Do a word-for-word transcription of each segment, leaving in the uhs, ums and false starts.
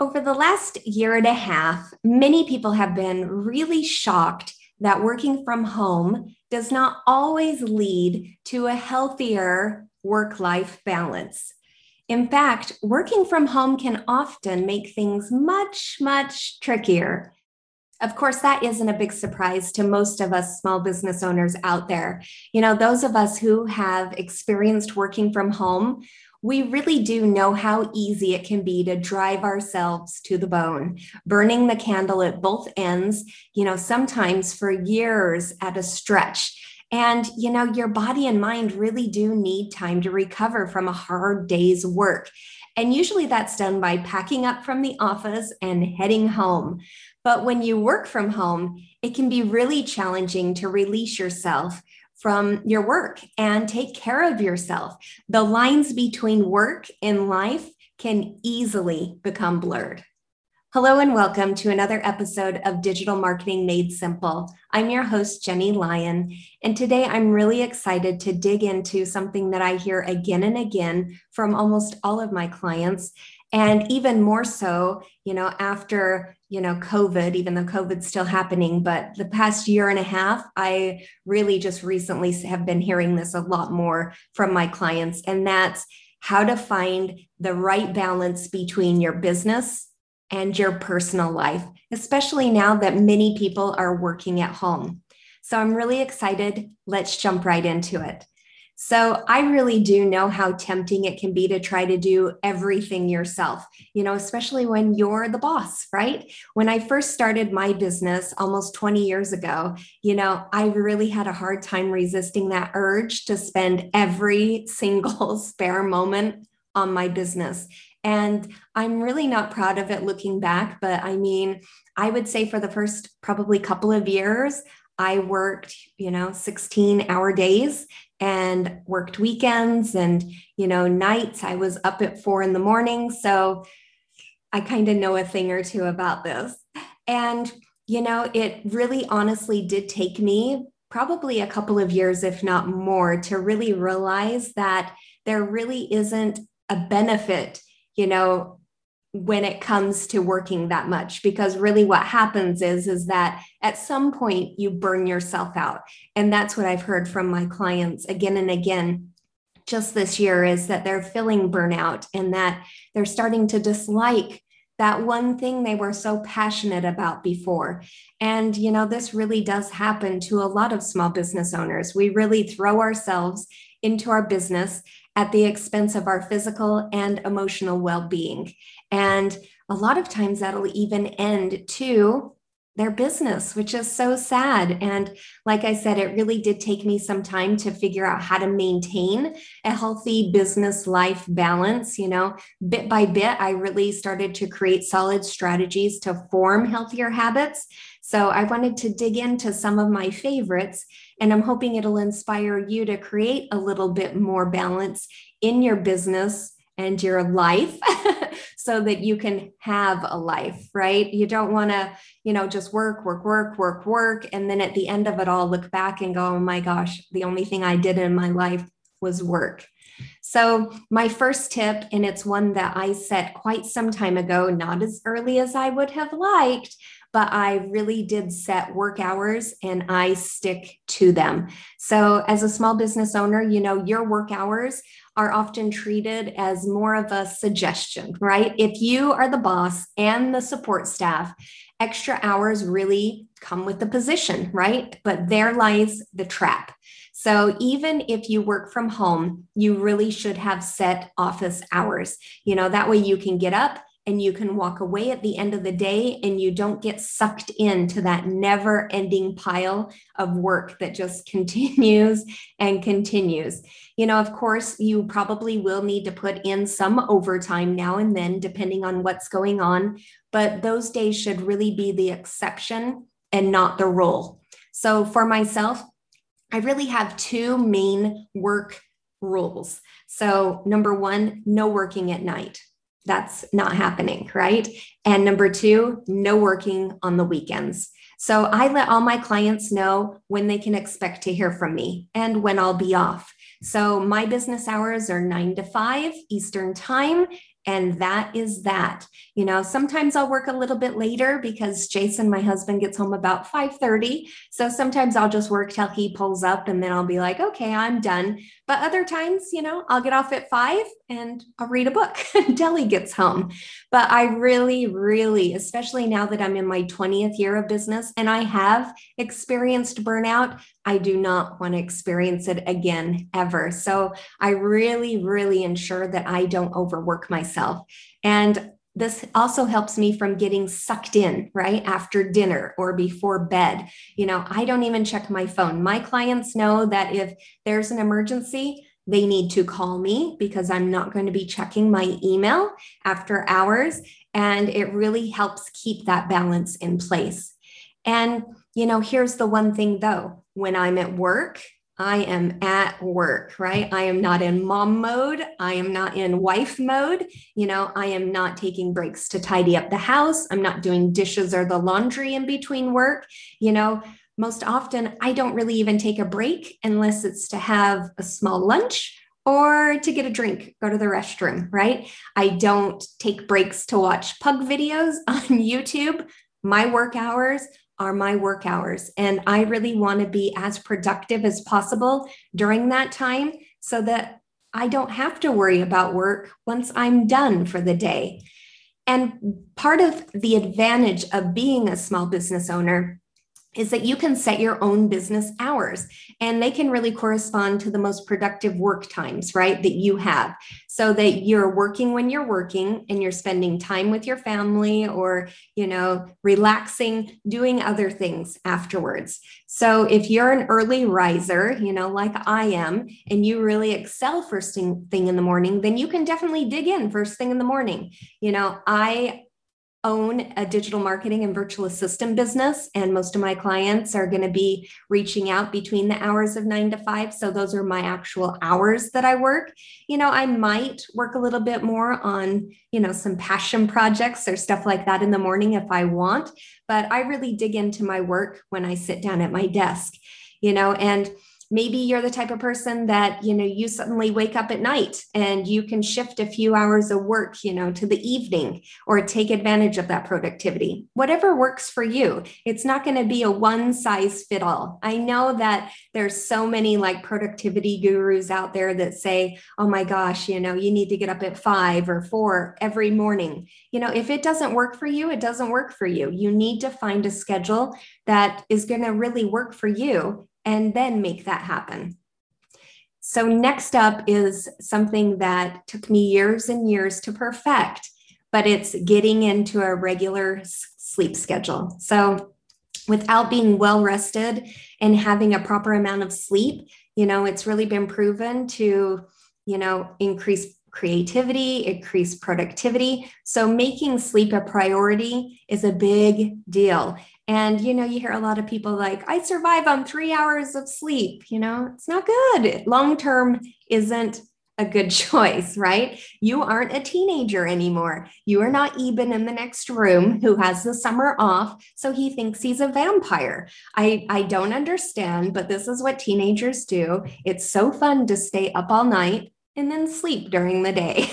Over the last year and a half, many people have been really shocked that working from home does not always lead to a healthier work-life balance. In fact, working from home can often make things much, much trickier. Of course, that isn't a big surprise to most of us small business owners out there. You know, those of us who have experienced working from home, we really do know how easy it can be to drive ourselves to the bone, burning the candle at both ends, you know, sometimes for years at a stretch. And, you know, your body and mind really do need time to recover from a hard day's work. And usually that's done by packing up from the office and heading home. But when you work from home, it can be really challenging to release yourself from your work and take care of yourself. The lines between work and life can easily become blurred. Hello and welcome to another episode of Digital Marketing Made Simple. I'm your host, Jennie Lyon, and today I'm really excited to dig into something that I hear again and again from almost all of my clients, and even more so, you know, after you know, COVID, even though COVID's still happening, but the past year and a half, I really just recently have been hearing this a lot more from my clients, and that's how to find the right balance between your business and your personal life, especially now that many people are working at home. So I'm really excited. Let's jump right into it. So I really do know how tempting it can be to try to do everything yourself, you know, especially when you're the boss, right? When I first started my business almost twenty years ago, you know, I really had a hard time resisting that urge to spend every single spare moment on my business. And I'm really not proud of it looking back, but I mean, I would say for the first probably couple of years, I worked, you know, sixteen hour days and worked weekends and, you know, nights. I was up at four in the morning. So I kind of know a thing or two about this. And, you know, it really honestly did take me probably a couple of years, if not more, to really realize that there really isn't a benefit, you know, when it comes to working that much, because really what happens is, is that at some point you burn yourself out. And that's what I've heard from my clients again and again, just this year, is that they're feeling burnout and that they're starting to dislike that one thing they were so passionate about before. And, you know, this really does happen to a lot of small business owners. We really throw ourselves into our business at the expense of our physical and emotional well-being. And a lot of times that'll even end to their business, which is so sad. And like I said, it really did take me some time to figure out how to maintain a healthy business life balance. You know, bit by bit, I really started to create solid strategies to form healthier habits. So I wanted to dig into some of my favorites, and I'm hoping it'll inspire you to create a little bit more balance in your business and your life so that you can have a life, right? You don't want to, you know, just work, work, work, work, work. And then at the end of it all, look back and go, oh my gosh, the only thing I did in my life was work. So my first tip, and it's one that I set quite some time ago, not as early as I would have liked, but I really did set work hours and I stick to them. So as a small business owner, you know, your work hours are often treated as more of a suggestion, right? If you are the boss and the support staff, extra hours really come with the position, right? But there lies the trap. So even if you work from home, you really should have set office hours. You know, that way you can get up and you can walk away at the end of the day and you don't get sucked into that never-ending pile of work that just continues and continues. You know, of course, you probably will need to put in some overtime now and then, depending on what's going on, but those days should really be the exception and not the rule. So for myself, I really have two main work rules. So number one, no working at night. That's not happening, right? And number two, no working on the weekends. So I let all my clients know when they can expect to hear from me and when I'll be off. So my business hours are nine to five Eastern time. And that is that. You know, sometimes I'll work a little bit later because Jason, my husband, gets home about five thirty. So sometimes I'll just work till he pulls up and then I'll be like, okay, I'm done. But other times, you know, I'll get off at five and I'll read a book until he gets home. But I really, really, especially now that I'm in my twentieth year of business and I have experienced burnout, I do not want to experience it again ever. So I really, really ensure that I don't overwork myself. And this also helps me from getting sucked in, right? After dinner or before bed. You know, I don't even check my phone. My clients know that if there's an emergency, they need to call me because I'm not going to be checking my email after hours. And it really helps keep that balance in place. And, you know, here's the one thing though. When I'm at work, I am at work, right? I am not in mom mode. I am not in wife mode. You know, I am not taking breaks to tidy up the house. I'm not doing dishes or the laundry in between work. You know, most often I don't really even take a break unless it's to have a small lunch or to get a drink, go to the restroom, right? I don't take breaks to watch pug videos on YouTube. My work hours are my work hours. And I really want to be as productive as possible during that time so that I don't have to worry about work once I'm done for the day. And part of the advantage of being a small business owner is that you can set your own business hours and they can really correspond to the most productive work times, right, that you have, so that you're working when you're working and you're spending time with your family or, you know, relaxing, doing other things afterwards. So if you're an early riser, you know, like I am, and you really excel first thing in the morning, then you can definitely dig in first thing in the morning. You know, I own a digital marketing and virtual assistant business. And most of my clients are going to be reaching out between the hours of nine to five. So those are my actual hours that I work. You know, I might work a little bit more on, you know, some passion projects or stuff like that in the morning if I want, but I really dig into my work when I sit down at my desk, you know, and maybe you're the type of person that, you know, you suddenly wake up at night and you can shift a few hours of work, you know, to the evening or take advantage of that productivity. Whatever works for you. It's not going to be a one size fit all. I know that there's so many like productivity gurus out there that say, oh my gosh, you know, you need to get up at five or four every morning. You know, if it doesn't work for you, it doesn't work for you. You need to find a schedule that is going to really work for you and then make that happen. So next up is something that took me years and years to perfect, but it's getting into a regular sleep schedule. So without being well rested and having a proper amount of sleep, you know, it's really been proven to, you know, increase creativity, increase productivity. So making sleep a priority is a big deal. And, you know, you hear a lot of people like, I survive on three hours of sleep. You know, it's not good. Long-term isn't a good choice, right? You aren't a teenager anymore. You are not Eben in the next room who has the summer off, so he thinks he's a vampire. I, I don't understand, but this is what teenagers do. It's so fun to stay up all night and then sleep during the day.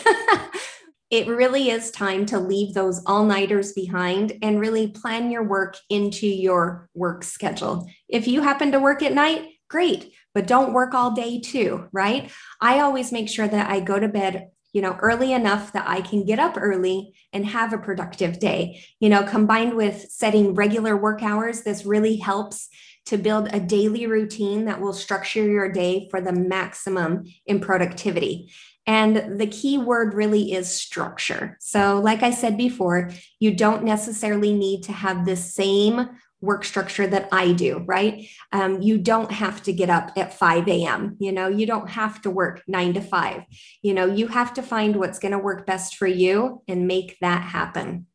it really is time to leave those all-nighters behind and really plan your work into your work schedule. If you happen to work at night, great, but don't work all day too, right? I always make sure that I go to bed you know, early enough that I can get up early and have a productive day. You know, combined with setting regular work hours, this really helps to build a daily routine that will structure your day for the maximum in productivity. And the key word really is structure. So like I said before, you don't necessarily need to have the same work structure that I do, right? Um, you don't have to get up at five a m You know, you don't have to work nine to five. You know, you have to find what's going to work best for you and make that happen.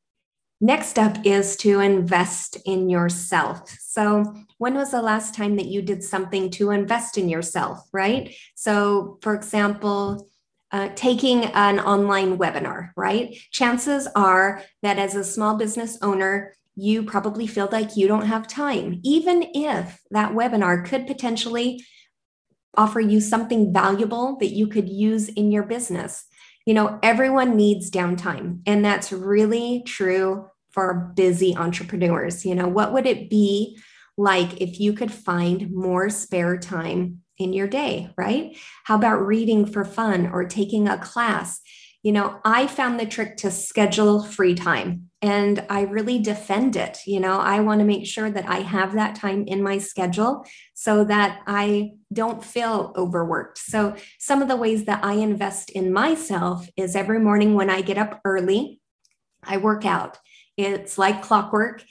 Next up is to invest in yourself. So when was the last time that you did something to invest in yourself, right? So for example, Uh, taking an online webinar, right? Chances are that as a small business owner, you probably feel like you don't have time, even if that webinar could potentially offer you something valuable that you could use in your business. You know, everyone needs downtime, and that's really true for busy entrepreneurs. You know, what would it be like if you could find more spare time in your day, right? How about reading for fun or taking a class? You know, I found the trick to schedule free time, and I really defend it. You know, I want to make sure that I have that time in my schedule so that I don't feel overworked. So some of the ways that I invest in myself is every morning when I get up early, I work out. It's like clockwork.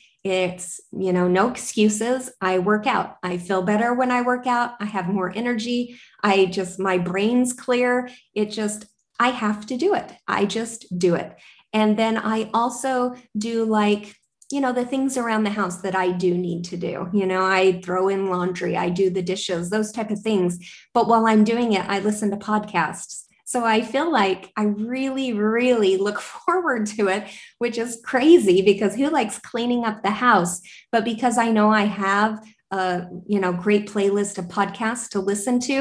It's, you know, no excuses. I work out. I feel better when I work out. I have more energy. I just, my brain's clear. It just, I have to do it. I just do it. And then I also do like, you know, the things around the house that I do need to do. You know, I throw in laundry, I do the dishes, those type of things. But while I'm doing it, I listen to podcasts. So I feel like I really, really look forward to it, which is crazy because who likes cleaning up the house? But because I know I have a, you know, great playlist of podcasts to listen to,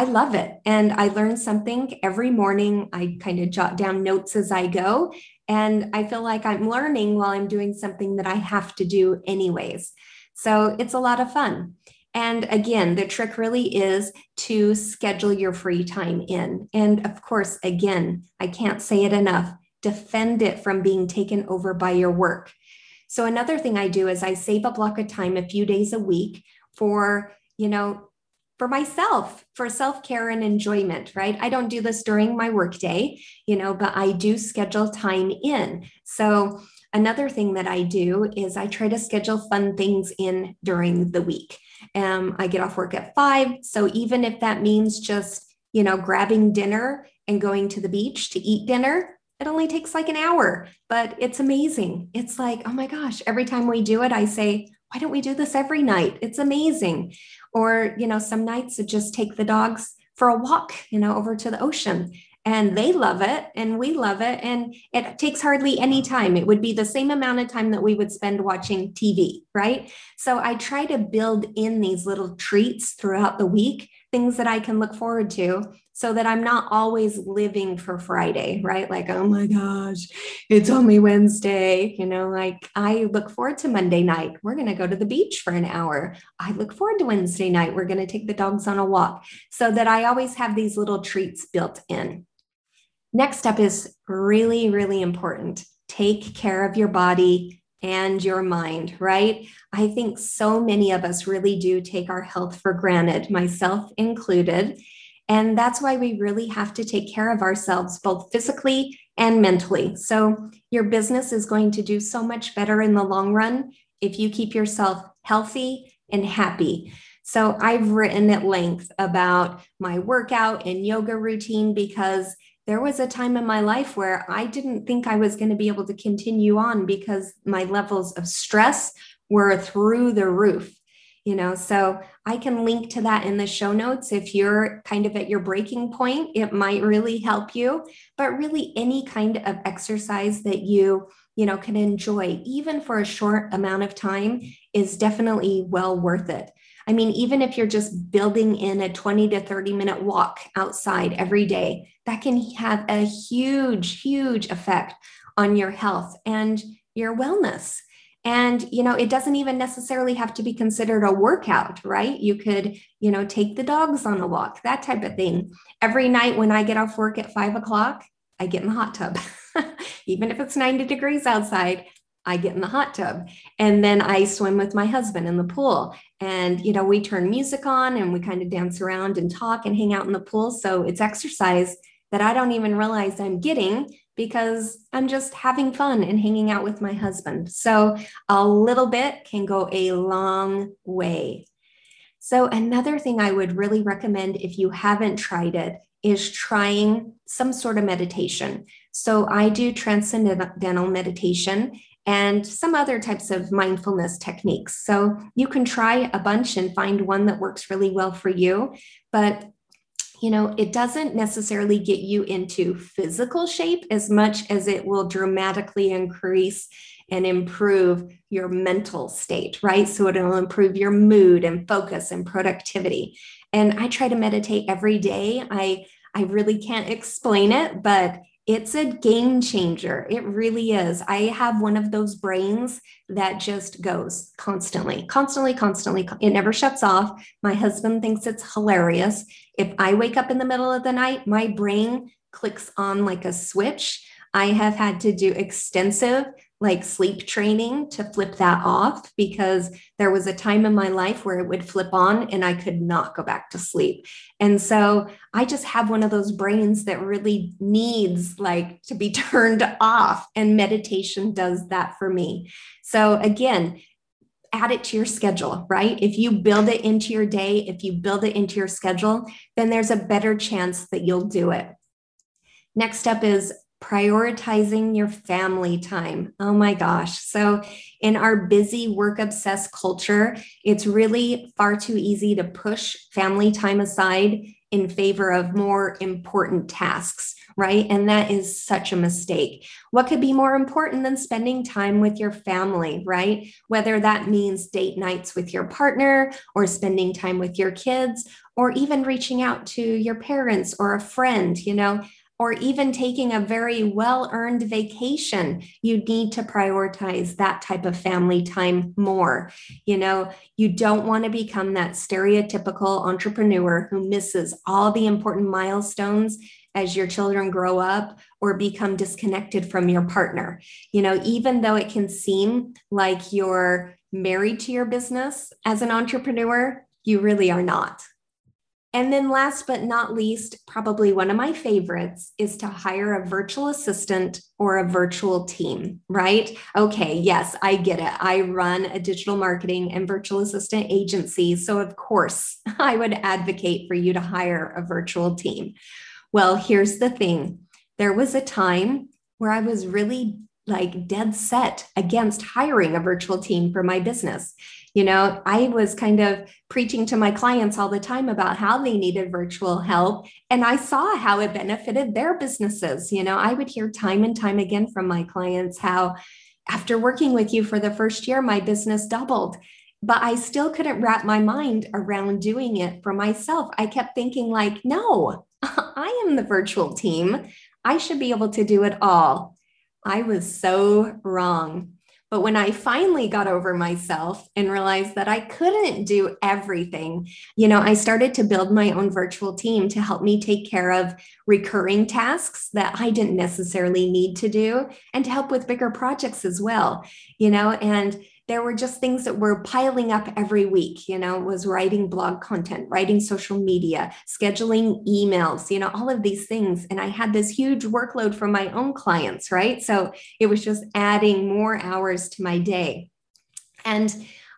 I love it. And I learn something every morning. I kind of jot down notes as I go. And I feel like I'm learning while I'm doing something that I have to do anyways. So it's a lot of fun. And again, the trick really is to schedule your free time in. And of course, again, I can't say it enough, defend it from being taken over by your work. So another thing I do is I save a block of time a few days a week for, you know, for myself, for self-care and enjoyment, right? I don't do this during my workday, you know, but I do schedule time in. So another thing that I do is I try to schedule fun things in during the week. Um, I get off work at five. So even if that means just, you know, grabbing dinner and going to the beach to eat dinner, it only takes like an hour, but it's amazing. It's like, oh my gosh, every time we do it, I say, why don't we do this every night? It's amazing. Or, you know, some nights I just take the dogs for a walk, you know, over to the ocean. And they love it and we love it. And it takes hardly any time. It would be the same amount of time that we would spend watching T V, right? So I try to build in these little treats throughout the week, things that I can look forward to so that I'm not always living for Friday, right? Like, oh my gosh, it's only Wednesday. You know, like I look forward to Monday night. We're going to go to the beach for an hour. I look forward to Wednesday night. We're going to take the dogs on a walk so that I always have these little treats built in. Next up is really, really important. Take care of your body and your mind, right? I think so many of us really do take our health for granted, myself included. And that's why we really have to take care of ourselves, both physically and mentally. So your business is going to do so much better in the long run if you keep yourself healthy and happy. So I've written at length about my workout and yoga routine because there was a time in my life where I didn't think I was going to be able to continue on because my levels of stress were through the roof, you know, so I can link to that in the show notes. If you're kind of at your breaking point, it might really help you, but really any kind of exercise that you, you know, can enjoy, even for a short amount of time, is definitely well worth it. I mean, even if you're just building in a twenty to thirty minute walk outside every day, that can have a huge, huge effect on your health and your wellness. And, you know, it doesn't even necessarily have to be considered a workout, right? You could, you know, take the dogs on a walk, that type of thing. Every night when I get off work at five o'clock, I get in the hot tub. Even if it's ninety degrees outside, I get in the hot tub, and then I swim with my husband in the pool, and, you know, we turn music on and we kind of dance around and talk and hang out in the pool. So it's exercise that I don't even realize I'm getting because I'm just having fun and hanging out with my husband. So a little bit can go a long way. So another thing I would really recommend, if you haven't tried it, is trying some sort of meditation. So I do transcendental meditation and some other types of mindfulness techniques. So you can try a bunch and find one that works really well for you. But, you know, it doesn't necessarily get you into physical shape as much as it will dramatically increase and improve your mental state, right? So it'll improve your mood and focus and productivity. And I try to meditate every day. I, I really can't explain it, but it's a game changer. It really is. I have one of those brains that just goes constantly, constantly, constantly. It never shuts off. My husband thinks it's hilarious. If I wake up in the middle of the night, my brain clicks on like a switch. I have had to do extensive like sleep training to flip that off, because there was a time in my life where it would flip on and I could not go back to sleep. And so I just have one of those brains that really needs like to be turned off, and meditation does that for me. So again, add it to your schedule, right? If you build it into your day, if you build it into your schedule, then there's a better chance that you'll do it. Next up is prioritizing your family time. Oh my gosh. So in our busy work-obsessed culture, it's really far too easy to push family time aside in favor of more important tasks, right? And that is such a mistake. What could be more important than spending time with your family, right? Whether that means date nights with your partner, or spending time with your kids, or even reaching out to your parents or a friend, you know, or even taking a very well-earned vacation. You need to prioritize that type of family time more. You know, you don't want to become that stereotypical entrepreneur who misses all the important milestones as your children grow up, or become disconnected from your partner. You know, even though it can seem like you're married to your business as an entrepreneur, you really are not. And then last but not least, probably one of my favorites, is to hire a virtual assistant or a virtual team, right? Okay, yes, I get it. I run a digital marketing and virtual assistant agency. So of course, I would advocate for you to hire a virtual team. Well, here's the thing. There was a time where I was really like dead set against hiring a virtual team for my business. You know, I was kind of preaching to my clients all the time about how they needed virtual help, and I saw how it benefited their businesses. You know, I would hear time and time again from my clients how, after working with you for the first year, my business doubled. But I still couldn't wrap my mind around doing it for myself. I kept thinking like, no, I am the virtual team. I should be able to do it all. I was so wrong. But when I finally got over myself and realized that I couldn't do everything, you know, I started to build my own virtual team to help me take care of recurring tasks that I didn't necessarily need to do, and to help with bigger projects as well, you know, and there were just things that were piling up every week, you know, was writing blog content, writing social media, scheduling emails, you know, all of these things. And I had this huge workload from my own clients, right? So it was just adding more hours to my day. And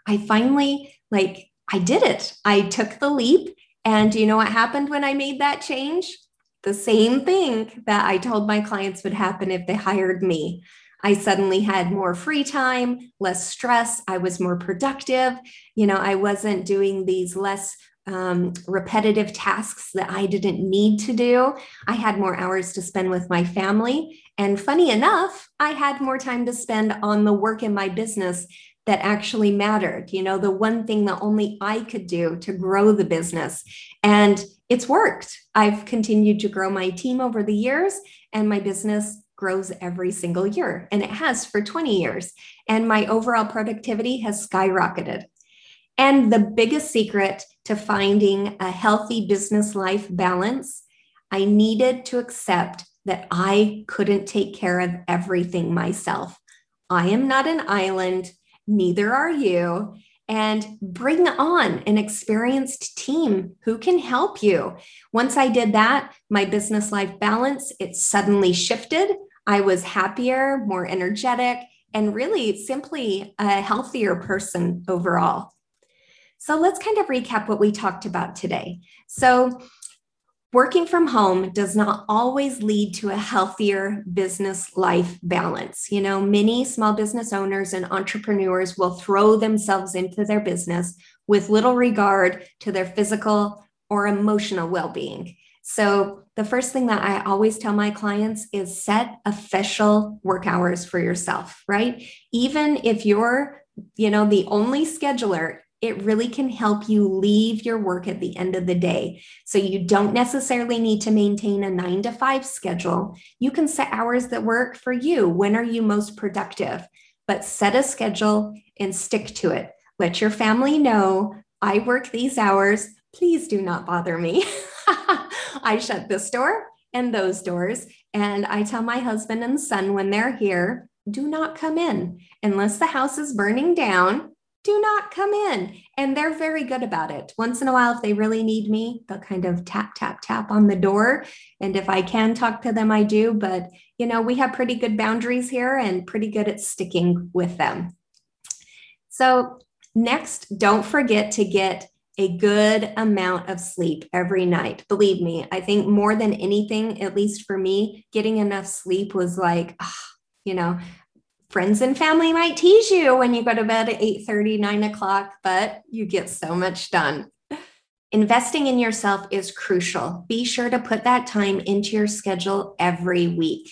I finally, like, I did it. I took the leap. And do you know what happened when I made that change? The same thing that I told my clients would happen if they hired me. I suddenly had more free time, less stress. I was more productive. You know, I wasn't doing these less um, repetitive tasks that I didn't need to do. I had more hours to spend with my family. And funny enough, I had more time to spend on the work in my business that actually mattered, you know, the one thing that only I could do to grow the business. And it's worked. I've continued to grow my team over the years, and my business grows every single year, and it has for twenty years. And my overall productivity has skyrocketed. And the biggest secret to finding a healthy business life balance, I needed to accept that I couldn't take care of everything myself. I am not an island, neither are you. And bring on an experienced team who can help you. Once I did that, my business life balance, it suddenly shifted. I was happier, more energetic, and really simply a healthier person overall. So let's kind of recap what we talked about today. So working from home does not always lead to a healthier business life balance. You know, many small business owners and entrepreneurs will throw themselves into their business with little regard to their physical or emotional well-being. So the first thing that I always tell my clients is set official work hours for yourself, right? Even if you're, you know, the only scheduler, it really can help you leave your work at the end of the day. So you don't necessarily need to maintain a nine to five schedule. You can set hours that work for you. When are you most productive? But set a schedule and stick to it. Let your family know, I work these hours. Please do not bother me. I shut this door and those doors. And I tell my husband and son when they're here, do not come in unless the house is burning down. Do not come in. And they're very good about it. Once in a while, if they really need me, they'll kind of tap, tap, tap on the door. And if I can talk to them, I do. But, you know, we have pretty good boundaries here and pretty good at sticking with them. So next, don't forget to get a good amount of sleep every night. Believe me, I think more than anything, at least for me, getting enough sleep was like, ugh, you know, friends and family might tease you when you go to bed at eight thirty, nine o'clock, but you get so much done. Investing in yourself is crucial. Be sure to put that time into your schedule every week.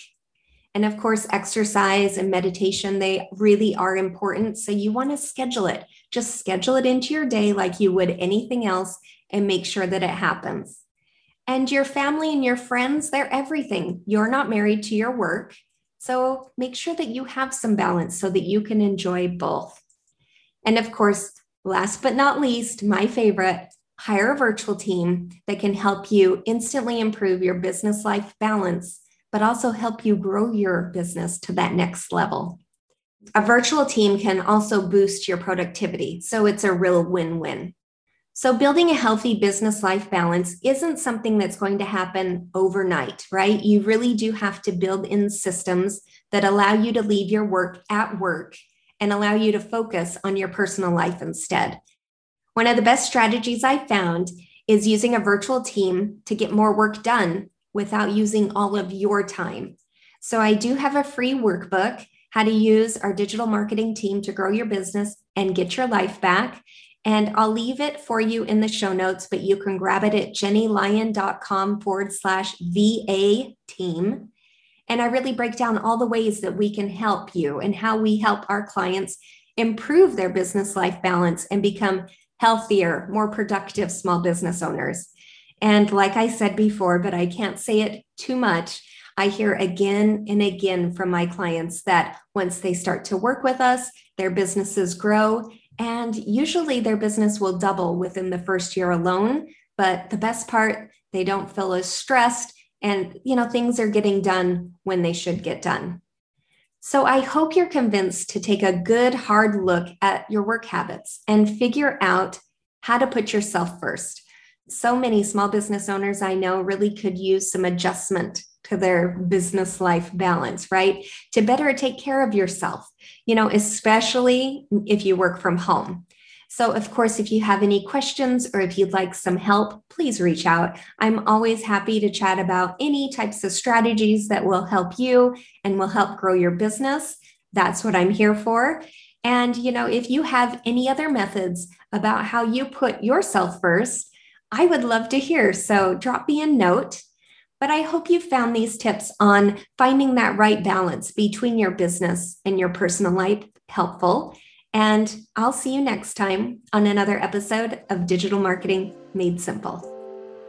And of course, exercise and meditation, they really are important. So you want to schedule it. Just schedule it into your day like you would anything else and make sure that it happens. And your family and your friends, they're everything. You're not married to your work. So make sure that you have some balance so that you can enjoy both. And of course, last but not least, my favorite, hire a virtual team that can help you instantly improve your business life balance, but also help you grow your business to that next level. A virtual team can also boost your productivity. So it's a real win-win. So building a healthy business life balance isn't something that's going to happen overnight, right? You really do have to build in systems that allow you to leave your work at work and allow you to focus on your personal life instead. One of the best strategies I found is using a virtual team to get more work done without using all of your time. So I do have a free workbook, how to use our digital marketing team to grow your business and get your life back. And I'll leave it for you in the show notes, but you can grab it at jennielyon.com forward slash VA team. And I really break down all the ways that we can help you and how we help our clients improve their business life balance and become healthier, more productive small business owners. And like I said before, but I can't say it too much, I hear again and again from my clients that once they start to work with us, their businesses grow. And usually their business will double within the first year alone. But the best part, they don't feel as stressed and, you know, things are getting done when they should get done. So I hope you're convinced to take a good hard look at your work habits and figure out how to put yourself first. So many small business owners I know really could use some adjustment to their business life balance, right? To better take care of yourself, you know, especially if you work from home. So of course, if you have any questions or if you'd like some help, please reach out. I'm always happy to chat about any types of strategies that will help you and will help grow your business. That's what I'm here for. And, you know, if you have any other methods about how you put yourself first, I would love to hear. So drop me a note. But I hope you found these tips on finding that right balance between your business and your personal life helpful. And I'll see you next time on another episode of Digital Marketing Made Simple.